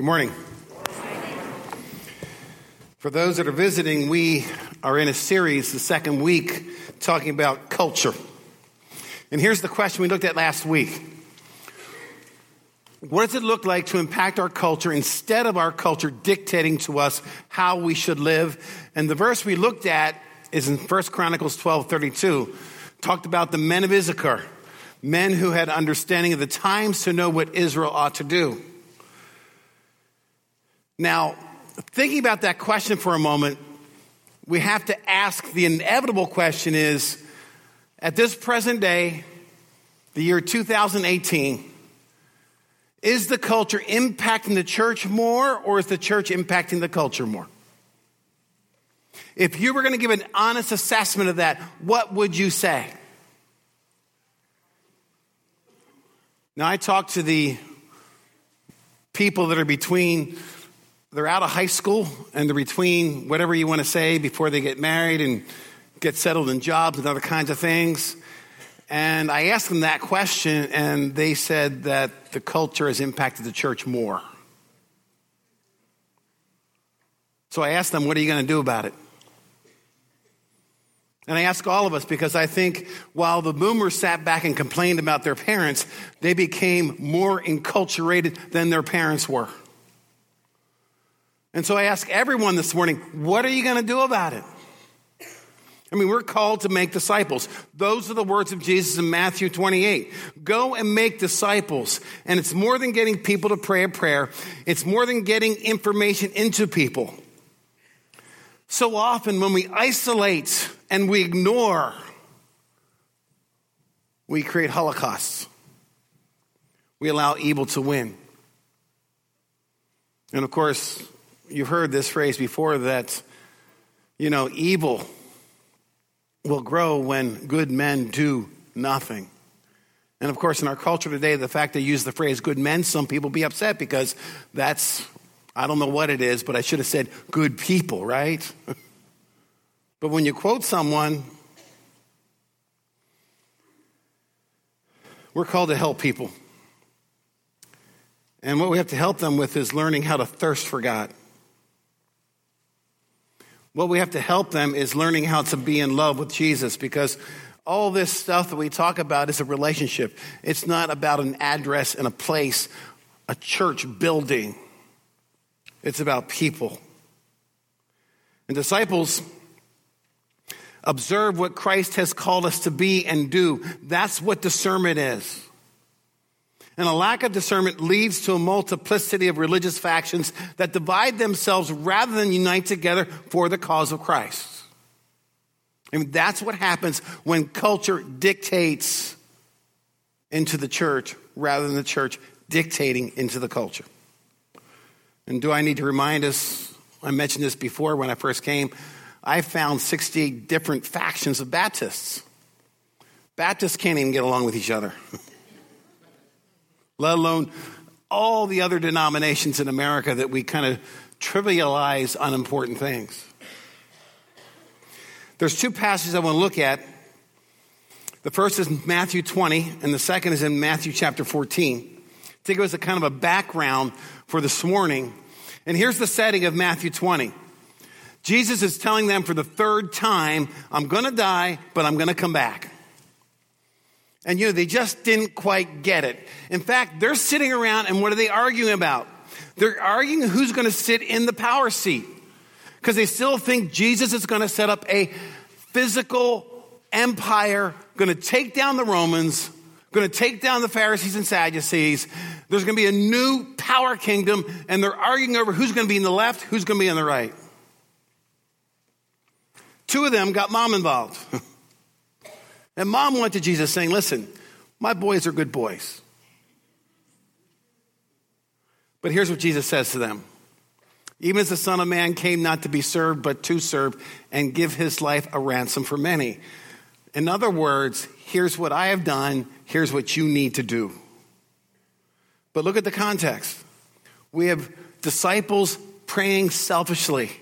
Good morning. For those that are visiting, we are in a series, the second week, talking about culture. And here's the question we looked at last week. What does it look like to impact our culture instead of our culture dictating to us how we should live? And the verse we looked at is in First Chronicles 12:32. Talked about the men of Issachar, men who had understanding of the times to know what Israel ought to do. Now, thinking about that question for a moment, we have to ask the inevitable question is, at this present day, the year 2018, is the culture impacting the church more, or is the church impacting the culture more? If you were going to give an honest assessment of that, what would you say? Now, I talked to the people that are between... they're out of high school, and they're between whatever you want to say before they get married and get settled in jobs and other kinds of things. And I asked them that question, and they said that the culture has impacted the church more. So I asked them, what are you going to do about it? And I ask all of us, because I think while the boomers sat back and complained about their parents, they became more enculturated than their parents were. And so I ask everyone this morning, what are you going to do about it? I mean, we're called to make disciples. Those are the words of Jesus in Matthew 28. Go and make disciples. And it's more than getting people to pray a prayer. It's more than getting information into people. So often when we isolate and we ignore, we create holocausts. We allow evil to win. And of course... you've heard this phrase before that, you know, evil will grow when good men do nothing. And of course, in our culture today, the fact they use the phrase good men, some people be upset because that's, I don't know what it is, but I should have said good people, right? But when you quote someone, we're called to help people. And what we have to help them with is learning how to thirst for God. What we have to help them is learning how to be in love with Jesus, because all this stuff that we talk about is a relationship. It's not about an address and a place, a church building. It's about people. And disciples observe what Christ has called us to be and do. That's what discernment is. And a lack of discernment leads to a multiplicity of religious factions that divide themselves rather than unite together for the cause of Christ. I mean, that's what happens when culture dictates into the church rather than the church dictating into the culture. And do I need to remind us, I mentioned this before when I first came, I found 68 different factions of Baptists. Baptists can't even get along with each other. Let alone all the other denominations in America that we kind of trivialize unimportant things. There's two passages I want to look at. The first is Matthew 20, and the second is in Matthew chapter 14. I think it was a kind of a background for this morning. And here's the setting of Matthew 20. Jesus is telling them for the third time, I'm going to die, but I'm going to come back. And, you know, they just didn't quite get it. In fact, they're sitting around, and what are they arguing about? They're arguing who's going to sit in the power seat, because they still think Jesus is going to set up a physical empire, going to take down the Romans, going to take down the Pharisees and Sadducees. There's going to be a new power kingdom, and they're arguing over who's going to be in the left, who's going to be on the right. Two of them got mom involved. And mom went to Jesus saying, listen, my boys are good boys. But here's what Jesus says to them. Even as the Son of Man came not to be served, but to serve and give his life a ransom for many. In other words, here's what I have done. Here's what you need to do. But look at the context. We have disciples praying selfishly.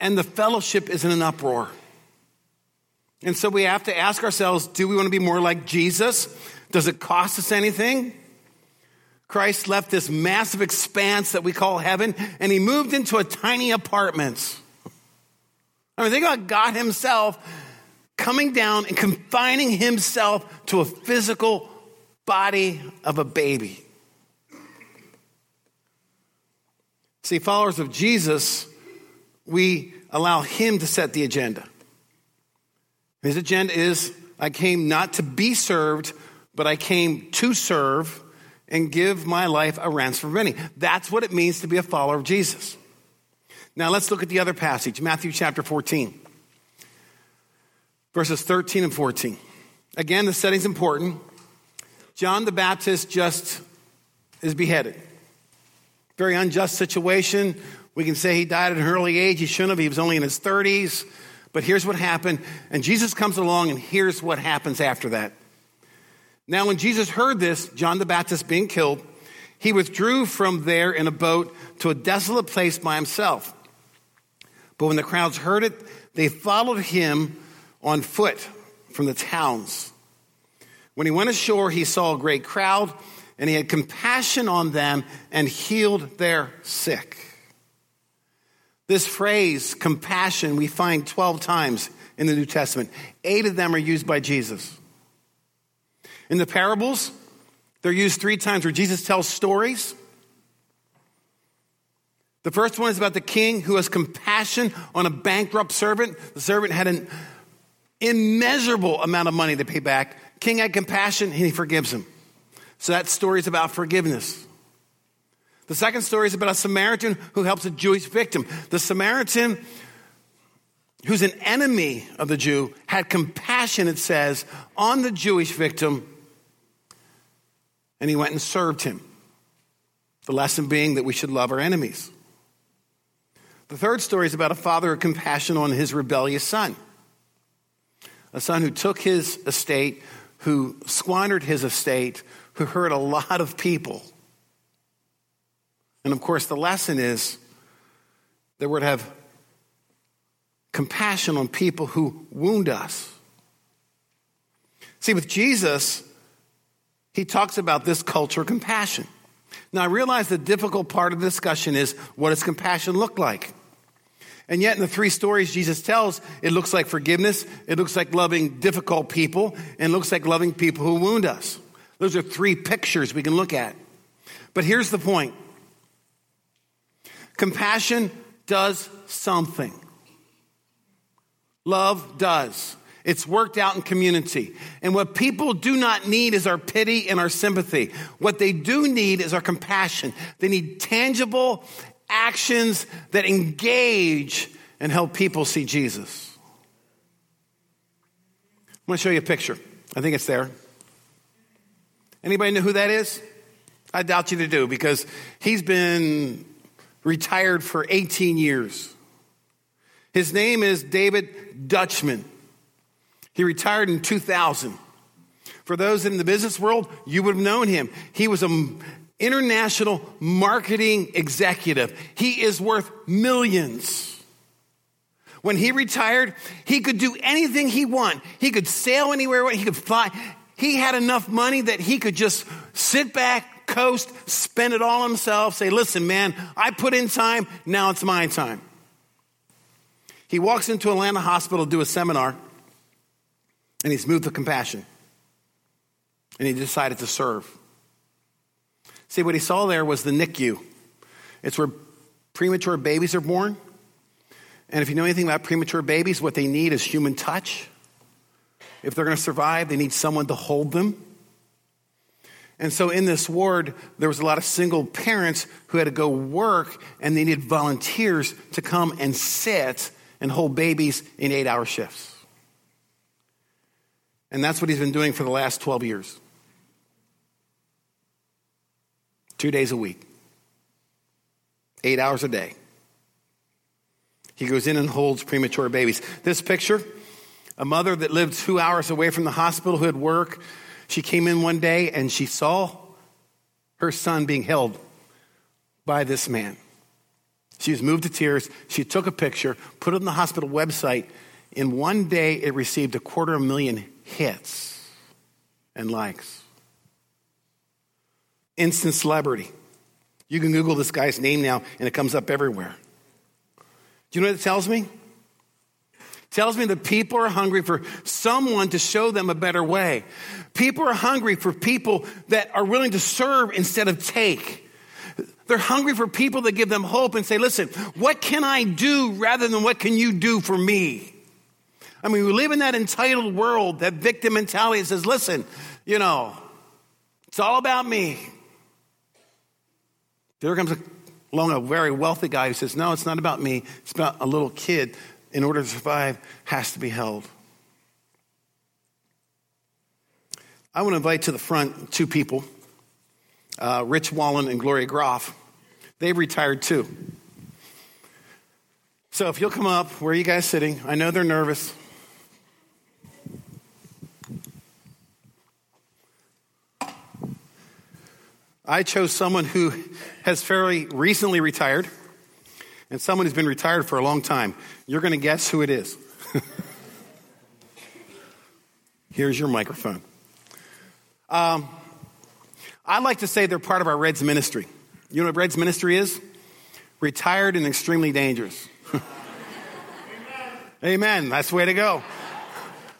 And the fellowship is in an uproar. And so we have to ask ourselves, do we want to be more like Jesus? Does it cost us anything? Christ left this massive expanse that we call heaven, and he moved into a tiny apartment. I mean, think about God himself coming down and confining himself to a physical body of a baby. See, followers of Jesus, we allow him to set the agenda. His agenda is, I came not to be served, but I came to serve and give my life a ransom for many. That's what it means to be a follower of Jesus. Now let's look at the other passage, Matthew chapter 14, verses 13 and 14. Again, the setting's important. John the Baptist just is beheaded. Very unjust situation. We can say he died at an early age. He shouldn't have. He was only in his 30s. But here's what happened. And Jesus comes along, and here's what happens after that. Now, when Jesus heard this, John the Baptist being killed, he withdrew from there in a boat to a desolate place by himself. But when the crowds heard it, they followed him on foot from the towns. When he went ashore, he saw a great crowd, and he had compassion on them and healed their sick. This phrase, compassion, we find 12 times in the New Testament. 8 of them are used by Jesus. In the parables, they're used 3 times where Jesus tells stories. The first one is about the king who has compassion on a bankrupt servant. The servant had an immeasurable amount of money to pay back. King had compassion, and he forgives him. So that story is about forgiveness. The second story is about a Samaritan who helps a Jewish victim. The Samaritan, who's an enemy of the Jew, had compassion, it says, on the Jewish victim, and he went and served him. The lesson being that we should love our enemies. The third story is about a father of compassion on his rebellious son. A son who took his estate, who squandered his estate, who hurt a lot of people. And of course, the lesson is that we're to have compassion on people who wound us. See, with Jesus, he talks about this culture of compassion. Now, I realize the difficult part of the discussion is, what does compassion look like? And yet in the 3 stories Jesus tells, it looks like forgiveness, it looks like loving difficult people, and it looks like loving people who wound us. Those are 3 pictures we can look at. But here's the point. Compassion does something. Love does. It's worked out in community. And what people do not need is our pity and our sympathy. What they do need is our compassion. They need tangible actions that engage and help people see Jesus. I'm going to show you a picture. I think it's there. Anybody know who that is? I doubt you to do, because he's been retired for 18 years. His name is David Dutchman. He retired in 2000. For those in the business world, you would have known him. He was an international marketing executive. He is worth millions. When he retired, he could do anything he wanted. He could sail anywhere, he could fly. He had enough money that he could just sit back, coast, spend it all himself, say, listen, man, I put in time, now it's my time. He walks into Atlanta Hospital to do a seminar, and he's moved with compassion, and he decided to serve. See, what he saw there was the NICU. It's where premature babies are born, and if you know anything about premature babies, what they need is human touch. If they're going to survive, they need someone to hold them. And so in this ward, there was a lot of single parents who had to go work, and they needed volunteers to come and sit and hold babies in 8-hour shifts. And that's what he's been doing for the last 12 years. 2 days a week. 8 hours a day. He goes in and holds premature babies. This picture, a mother that lived 2 hours away from the hospital who had work. She came in one day and she saw her son being held by this man. She was moved to tears. She took a picture, put it on the hospital website. In one day, it received 250,000 hits and likes. instant celebrity. You can Google this guy's name now, and it comes up everywhere. Do you know what it tells me? It tells me that people are hungry for someone to show them a better way. People are hungry for people that are willing to serve instead of take. They're hungry for people that give them hope and say, listen, what can I do rather than what can you do for me? I mean, we live in that entitled world, that victim mentality that says, listen, you know, it's all about me. There comes along a very wealthy guy who says, no, it's not about me. It's about a little kid in order to survive has to be held. I want to invite to the front two people. Rich Wallen and Gloria Groff. They've retired too. So if you'll come up, where are you guys sitting? I know they're nervous. I chose someone who has fairly recently retired and someone who's been retired for a long time. You're going to guess who it is. Here's your microphone. I like to say they're part of our Reds ministry. You know what Reds ministry is? Retired and extremely dangerous. Amen. Amen. That's the way to go.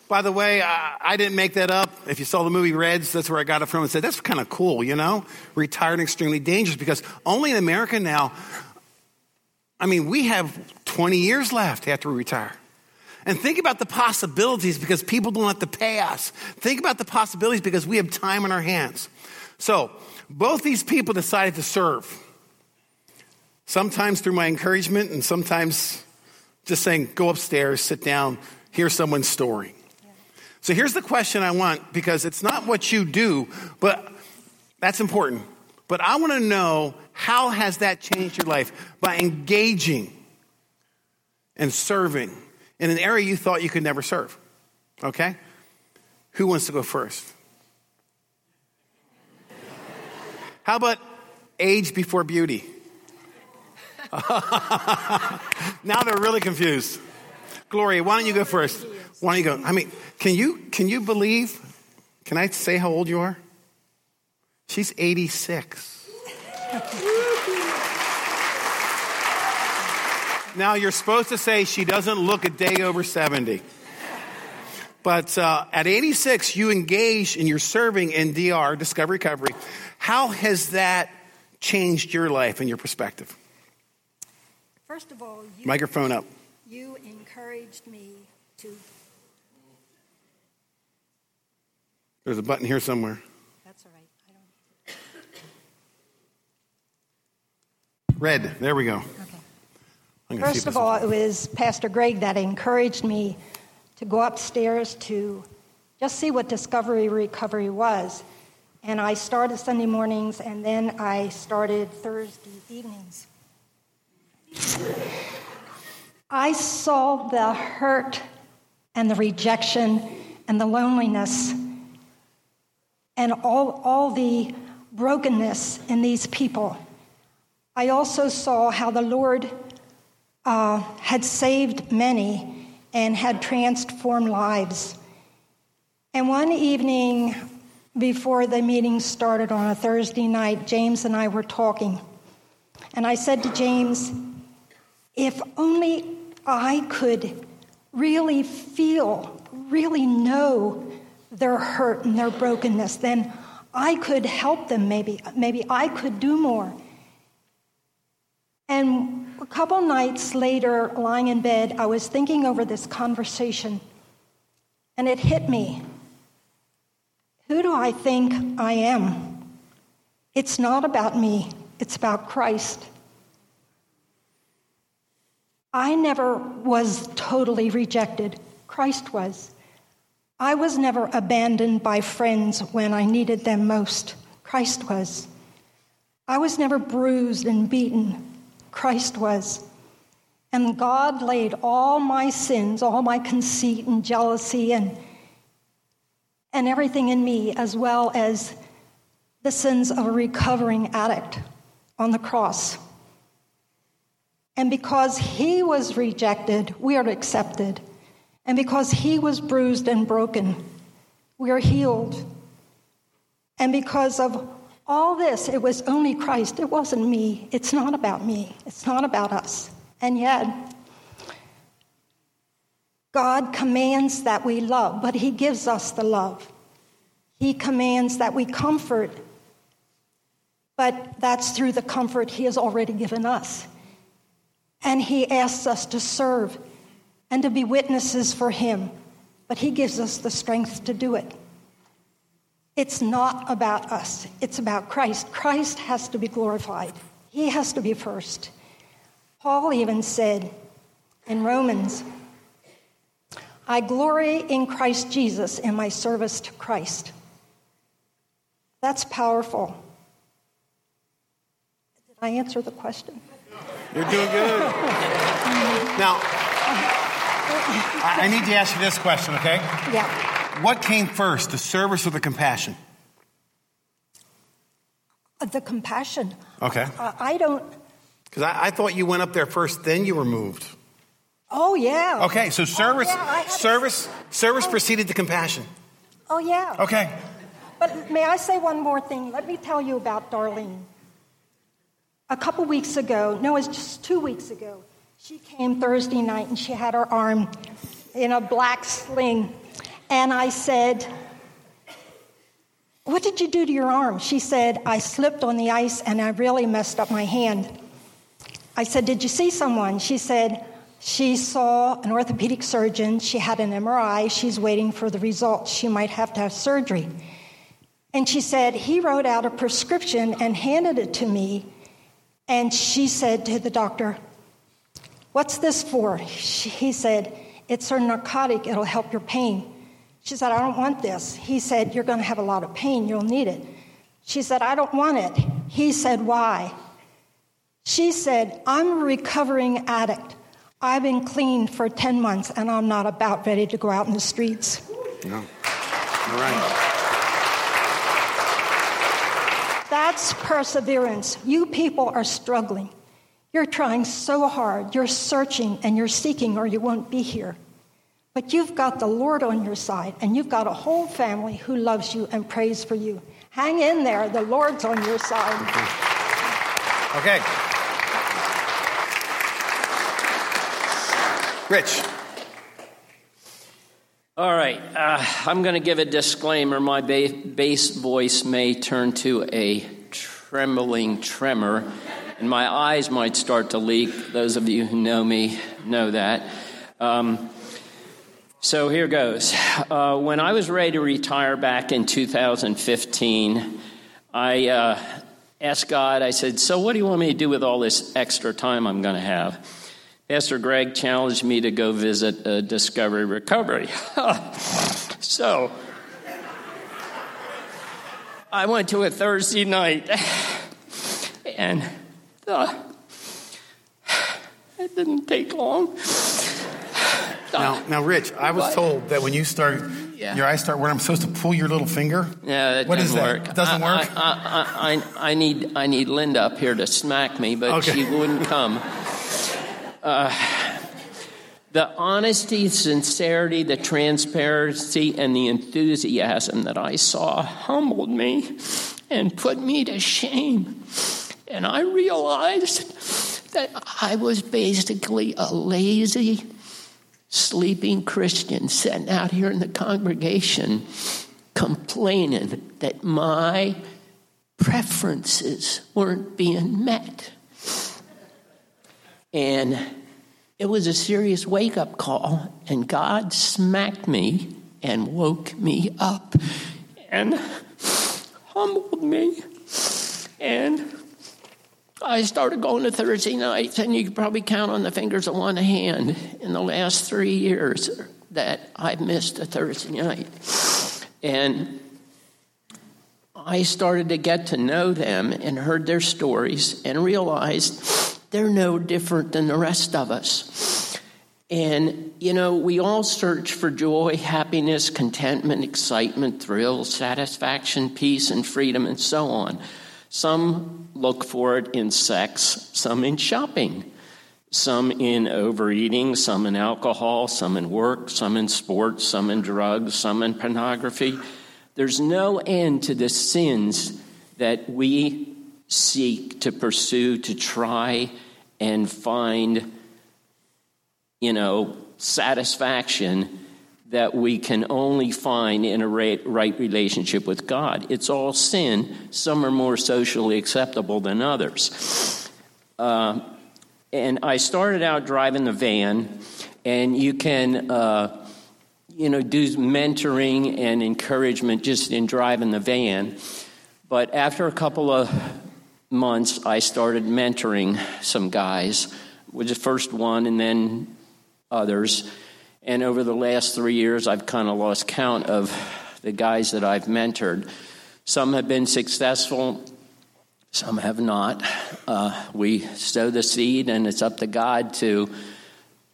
By the way, I didn't make that up. If you saw the movie Reds, that's where I got it from and said, that's kind of cool, you know? Retired and extremely dangerous, because only in America now, I mean, we have 20 years left after we retire. And think about the possibilities because people don't have to pay us. Think about the possibilities because we have time on our hands. So, both these people decided to serve. Sometimes through my encouragement and sometimes just saying, go upstairs, sit down, hear someone's story. Yeah. So here's the question I want, because it's not what you do, but that's important. But I want to know, how has that changed your life? By engaging and serving in an area you thought you could never serve. Okay? Who wants to go first? How about age before beauty? Now they're really confused. Gloria, why don't you go first? Why don't you go? I mean, can you believe? Can I say how old you are? She's 86. Now you're supposed to say she doesn't look a day over 70. But at 86, you engaged and you're serving in DR, Discovery Recovery. How has that changed your life and your perspective? First of all, microphone up. You encouraged me to. There's a button here somewhere. That's all right. Red. There we go. Okay. First of all, it was Pastor Greg that encouraged me to go upstairs to just see what Discovery Recovery was. And I started Sunday mornings, and then I started Thursday evenings. I saw the hurt and the rejection and the loneliness and all the brokenness in these people. I also saw how the Lord had saved many and had transformed lives. And one evening before the meeting started on a Thursday night, James and I were talking. And I said to James, if only I could really feel, really know their hurt and their brokenness, then I could help them maybe. Maybe I could do more. And a couple nights later, lying in bed, I was thinking over this conversation, and it hit me. Who do I think I am? It's not about me. It's about Christ. I never was totally rejected. Christ was. I was never abandoned by friends when I needed them most. Christ was. I was never bruised and beaten. Christ was. And God laid all my sins, all my conceit and jealousy and everything in me, as well as the sins of a recovering addict, on the cross. And because he was rejected, we are accepted. And because he was bruised and broken, we are healed. And because of All this, it was only Christ. It wasn't me. It's not about me. It's not about us. And yet, God commands that we love, but he gives us the love. He commands that we comfort, but that's through the comfort he has already given us. And he asks us to serve and to be witnesses for him, but he gives us the strength to do it. It's not about us. It's about Christ. Christ has to be glorified. He has to be first. Paul even said in Romans, I glory in Christ Jesus in my service to Christ. That's powerful. Did I answer the question? You're doing good. Now, I need to ask you this question, okay? Yeah. What came first, the service or the compassion? The compassion. Okay. I don't... Because I thought you went up there first, then you were moved. Oh, yeah. Okay, so service preceded the compassion. Oh, yeah. Okay. But may I say one more thing? Let me tell you about Darlene. A couple weeks ago, no, it's just 2 weeks ago, she came Thursday night and she had her arm in a black sling. And I said, what did you do to your arm? She said, I slipped on the ice and I really messed up my hand. I said, did you see someone? She said, she saw an orthopedic surgeon. She had an MRI. She's waiting for the results. She might have to have surgery. And she said, he wrote out a prescription and handed it to me. And she said to the doctor, what's this for? He said, it's her narcotic. It'll help your pain. She said, I don't want this. He said, you're going to have a lot of pain. You'll need it. She said, I don't want it. He said, why? She said, I'm a recovering addict. I've been clean for 10 months, and I'm not about ready to go out in the streets. No. All right. That's perseverance. You people are struggling. You're trying so hard. You're searching, and you're seeking, or you won't be here. But you've got the Lord on your side, and you've got a whole family who loves you and prays for you. Hang in there. The Lord's on your side. Okay. Rich. All right. I'm going to give a disclaimer. My bass voice may turn to a trembling tremor, and my eyes might start to leak. Those of you who know me know that. So here goes. When I was ready to retire back in 2015, I asked God, I said, so what do you want me to do with all this extra time I'm going to have? Pastor Greg challenged me to go visit Discovery Recovery. So I went to a Thursday night, and it didn't take long. Now, Rich, I was told that when you start, your eyes start where I'm supposed to pull your little finger. Yeah, that doesn't work. It doesn't work. I need Linda up here to smack me, but she wouldn't come. The honesty, sincerity, the transparency, and the enthusiasm that I saw humbled me and put me to shame, and I realized that I was basically a lazy, sleeping Christian sitting out here in the congregation complaining that my preferences weren't being met. And it was a serious wake-up call, and God smacked me and woke me up and humbled me. And I started going to Thursday nights, and you could probably count on the fingers of one hand in the last 3 years that I've missed a Thursday night. And I started to get to know them and heard their stories and realized they're no different than the rest of us. And, you know, we all search for joy, happiness, contentment, excitement, thrill, satisfaction, peace, and freedom, and so on. Some look for it in sex, some in shopping, some in overeating, some in alcohol, some in work, some in sports, some in drugs, some in pornography. There's no end to the sins that we seek to pursue, to try and find, satisfaction that we can only find in a right relationship with God. It's all sin. Some are more socially acceptable than others. And I started out driving the van, and you can, do mentoring and encouragement just in driving the van. But after a couple of months, I started mentoring some guys, with the first one and then others. And over the last 3 years, I've kind of lost count of the guys that I've mentored. Some have been successful, some have not. We sow the seed, and it's up to God to,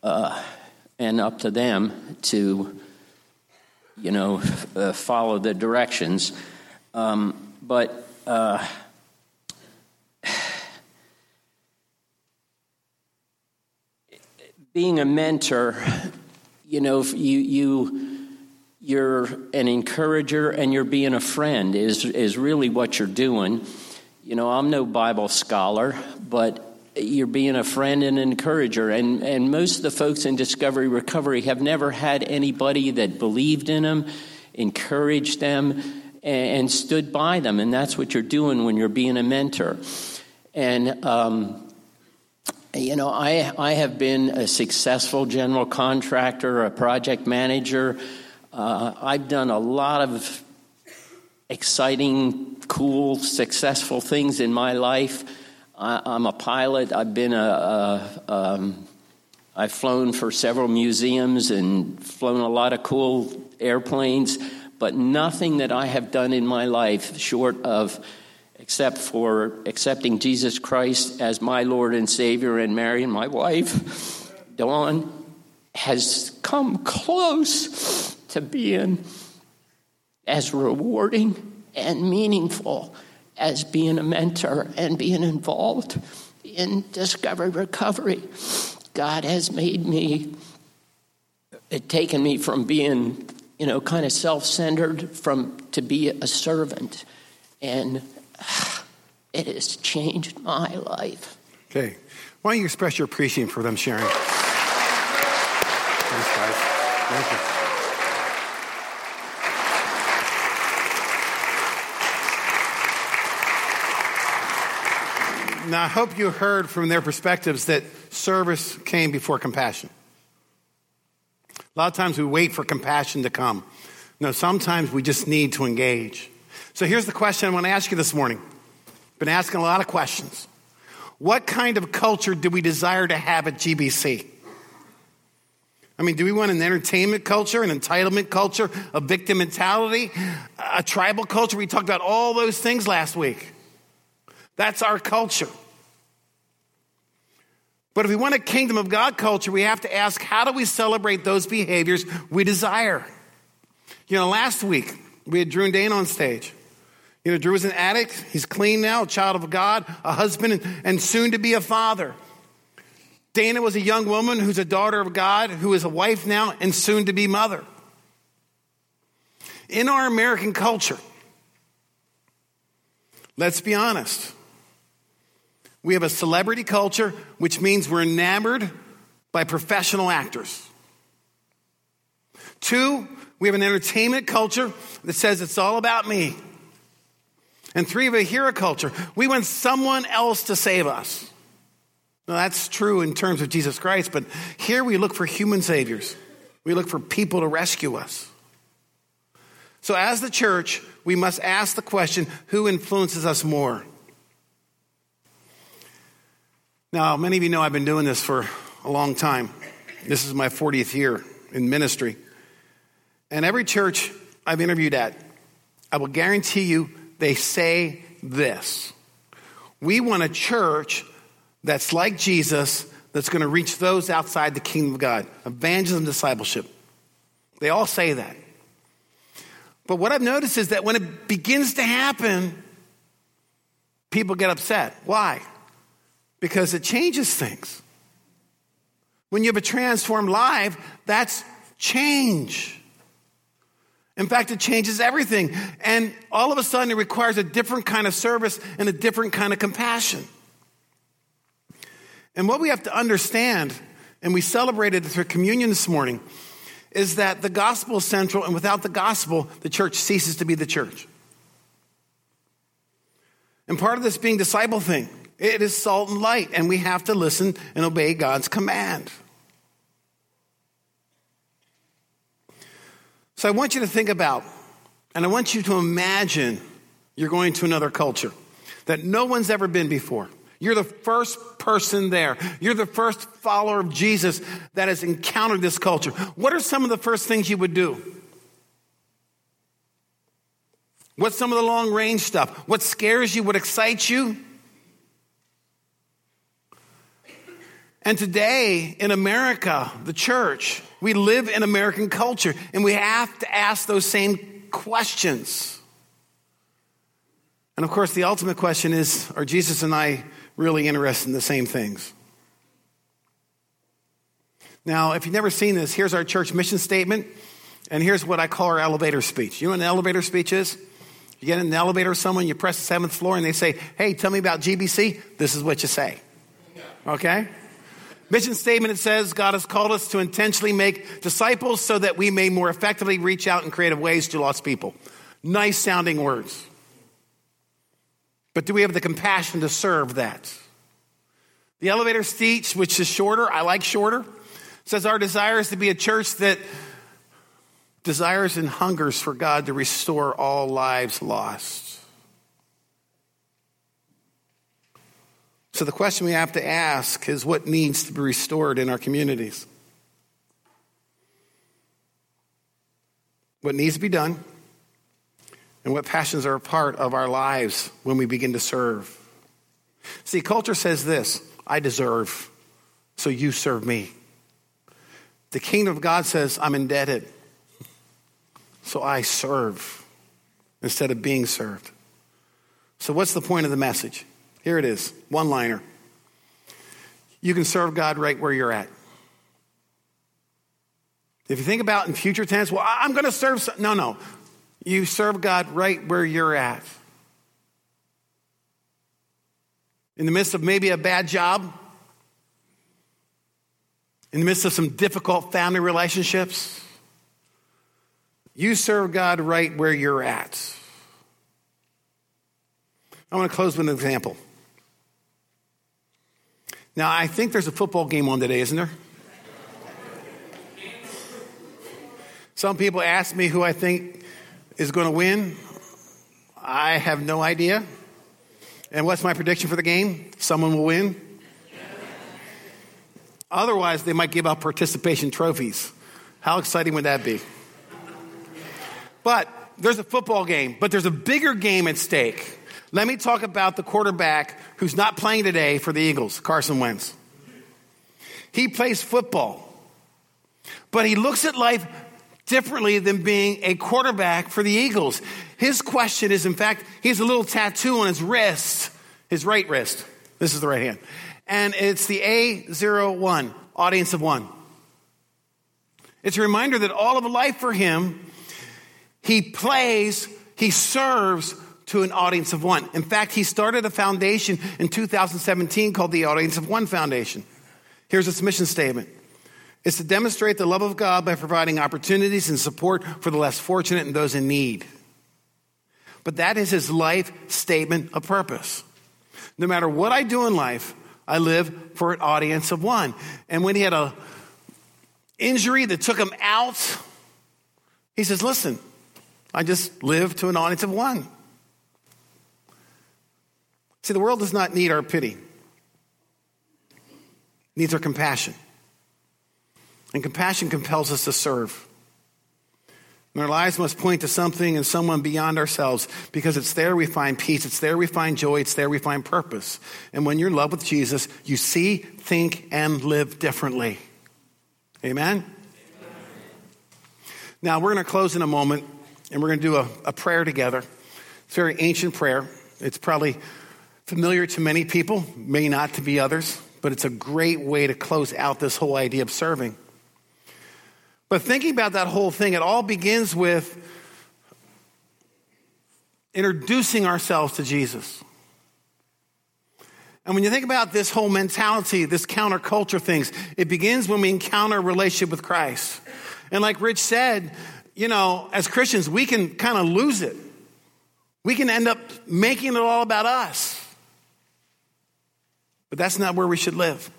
and up to them to, follow the directions. But being a mentor, you're an encourager, and you're being a friend is really what you're doing. I'm no Bible scholar, but you're being a friend and an encourager. And most of the folks in Discovery Recovery have never had anybody that believed in them, encouraged them, and stood by them. And that's what you're doing when you're being a mentor. And I have been a successful general contractor, a project manager. I've done a lot of exciting, cool, successful things in my life. I'm a pilot. I've been I've flown for several museums and flown a lot of cool airplanes, but nothing that I have done in my life short of except for accepting Jesus Christ as my Lord and Savior and marrying my wife, Dawn, has come close to being as rewarding and meaningful as being a mentor and being involved in Discovery Recovery. God has made me, taken me from being, kind of self-centered to be a servant, and it has changed my life. Okay. Why don't you express your appreciation for them sharing? Thanks, guys. Thank you. Now, I hope you heard from their perspectives that service came before compassion. A lot of times we wait for compassion to come. No, sometimes we just need to engage. So here's the question I want to ask you this morning. Been asking a lot of questions. What kind of culture do we desire to have at GBC? Do we want an entertainment culture, an entitlement culture, a victim mentality, a tribal culture? We talked about all those things last week. That's our culture. But if we want a kingdom of God culture, we have to ask, how do we celebrate those behaviors we desire? Last week, we had Drew and Dane on stage. Drew was an addict. He's clean now, a child of God, a husband, and soon to be a father. Dana was a young woman who's a daughter of God, who is a wife now, and soon to be mother. In our American culture, let's be honest. We have a celebrity culture, which means we're enamored by professional actors. 2, we have an entertainment culture that says it's all about me. And 3, we have a hero culture. We want someone else to save us. Now, that's true in terms of Jesus Christ, but here we look for human saviors. We look for people to rescue us. So as the church, we must ask the question, who influences us more? Now, many of you know I've been doing this for a long time. This is my 40th year in ministry. And every church I've interviewed at, I will guarantee you, they say this. We want a church that's like Jesus, that's going to reach those outside the kingdom of God. Evangelism, discipleship. They all say that. But what I've noticed is that when it begins to happen, people get upset. Why? Because it changes things. When you have a transformed life, that's change. In fact, it changes everything. And all of a sudden, it requires a different kind of service and a different kind of compassion. And what we have to understand, and we celebrated through communion this morning, is that the gospel is central, and without the gospel, the church ceases to be the church. And part of this being disciple thing, it is salt and light, and we have to listen and obey God's command. So I want you to think about, and I want you to imagine you're going to another culture that no one's ever been before. You're the first person there. You're the first follower of Jesus that has encountered this culture. What are some of the first things you would do? What's some of the long-range stuff? What scares you? What excites you? And today in America, the church, we live in American culture, and we have to ask those same questions. And of course, the ultimate question is, are Jesus and I really interested in the same things? Now, if you've never seen this, here's our church mission statement, and here's what I call our elevator speech. You know what an elevator speech is? You get in an elevator with someone, you press the seventh floor, and they say, hey, tell me about GBC. This is what you say. Okay? Mission statement, it says, God has called us to intentionally make disciples so that we may more effectively reach out in creative ways to lost people. Nice sounding words. But do we have the compassion to serve that? The elevator speech, which is shorter, I like shorter, says our desire is to be a church that desires and hungers for God to restore all lives lost. So the question we have to ask is, what needs to be restored in our communities? What needs to be done? And what passions are a part of our lives when we begin to serve? See, culture says this, I deserve, so you serve me. The kingdom of God says, I'm indebted, so I serve instead of being served. So what's the point of the message? Here it is, one-liner. You can serve God right where you're at. If you think about in future tense, well, I'm going to serve, no. You serve God right where you're at. In the midst of maybe a bad job, in the midst of some difficult family relationships, you serve God right where you're at. I want to close with an example. Now, I think there's a football game on today, isn't there? Some people ask me who I think is going to win. I have no idea. And what's my prediction for the game? Someone will win. Otherwise, they might give out participation trophies. How exciting would that be? But there's a football game, but there's a bigger game at stake. Let me talk about the quarterback who's not playing today for the Eagles, Carson Wentz. He plays football, but he looks at life differently than being a quarterback for the Eagles. His question is, in fact, he has a little tattoo on his wrist, his right wrist. This is the right hand. And it's the A01, Audience of One. It's a reminder that all of life for him, he plays, he serves to an audience of one. In fact, he started a foundation in 2017 called the Audience of One Foundation. Here's its mission statement. It's to demonstrate the love of God by providing opportunities and support for the less fortunate and those in need. But that is his life statement of purpose. No matter what I do in life, I live for an audience of one. And when he had an injury that took him out, he says, listen, I just live to an audience of one. See, the world does not need our pity. It needs our compassion. And compassion compels us to serve. And our lives must point to something and someone beyond ourselves, because it's there we find peace, it's there we find joy, it's there we find purpose. And when you're in love with Jesus, you see, think, and live differently. Amen? Amen. Now, we're going to close in a moment, and we're going to do a prayer together. It's a very ancient prayer. It's probably familiar to many people, may not to be others, but it's a great way to close out this whole idea of serving. But thinking about that whole thing, it all begins with introducing ourselves to Jesus. And when you think about this whole mentality, this counterculture things, it begins when we encounter a relationship with Christ. And like Rich said, you know, as Christians, we can kind of lose it. We can end up making it all about us. But that's not where we should live.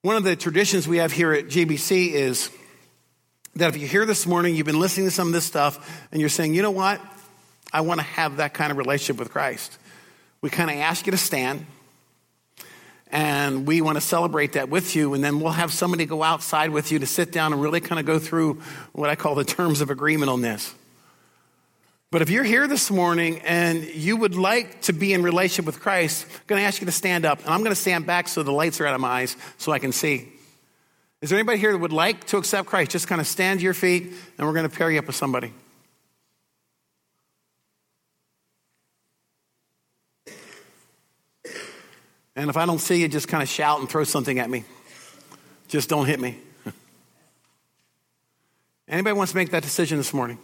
One of the traditions we have here at GBC is that if you're here this morning, you've been listening to some of this stuff, and you're saying, you know what? I want to have that kind of relationship with Christ. We kind of ask you to stand, and we want to celebrate that with you, and then we'll have somebody go outside with you to sit down and really kind of go through what I call the terms of agreement on this. But if you're here this morning and you would like to be in relationship with Christ, I'm going to ask you to stand up, and I'm going to stand back so the lights are out of my eyes so I can see. Is there anybody here that would like to accept Christ? Just kind of stand to your feet, and we're going to pair you up with somebody. And if I don't see you, just kind of shout and throw something at me. Just don't hit me. Anybody wants to make that decision this morning?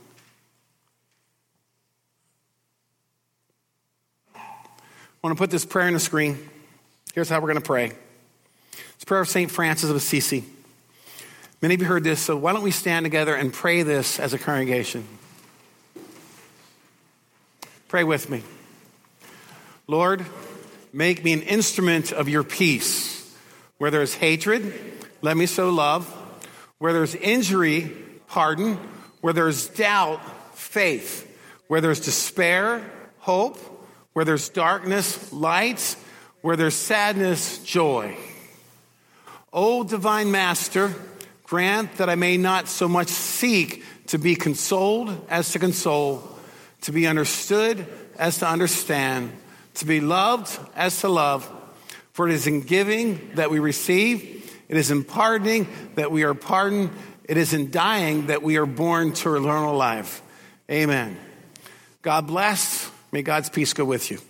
I want to put this prayer on the screen. Here's how we're going to pray. It's a prayer of St. Francis of Assisi. Many of you heard this, so why don't we stand together and pray this as a congregation? Pray with me. Lord, make me an instrument of your peace. Where there is hatred, let me sow love. Where there is injury, pardon. Where there is doubt, faith. Where there is despair, hope. Where there is darkness, light. Where there is sadness, joy. O divine master, grant that I may not so much seek to be consoled as to console, to be understood as to understand, to be loved as to love. For it is in giving that we receive. It is in pardoning that we are pardoned. It is in dying that we are born to eternal life. Amen. God bless. May God's peace go with you.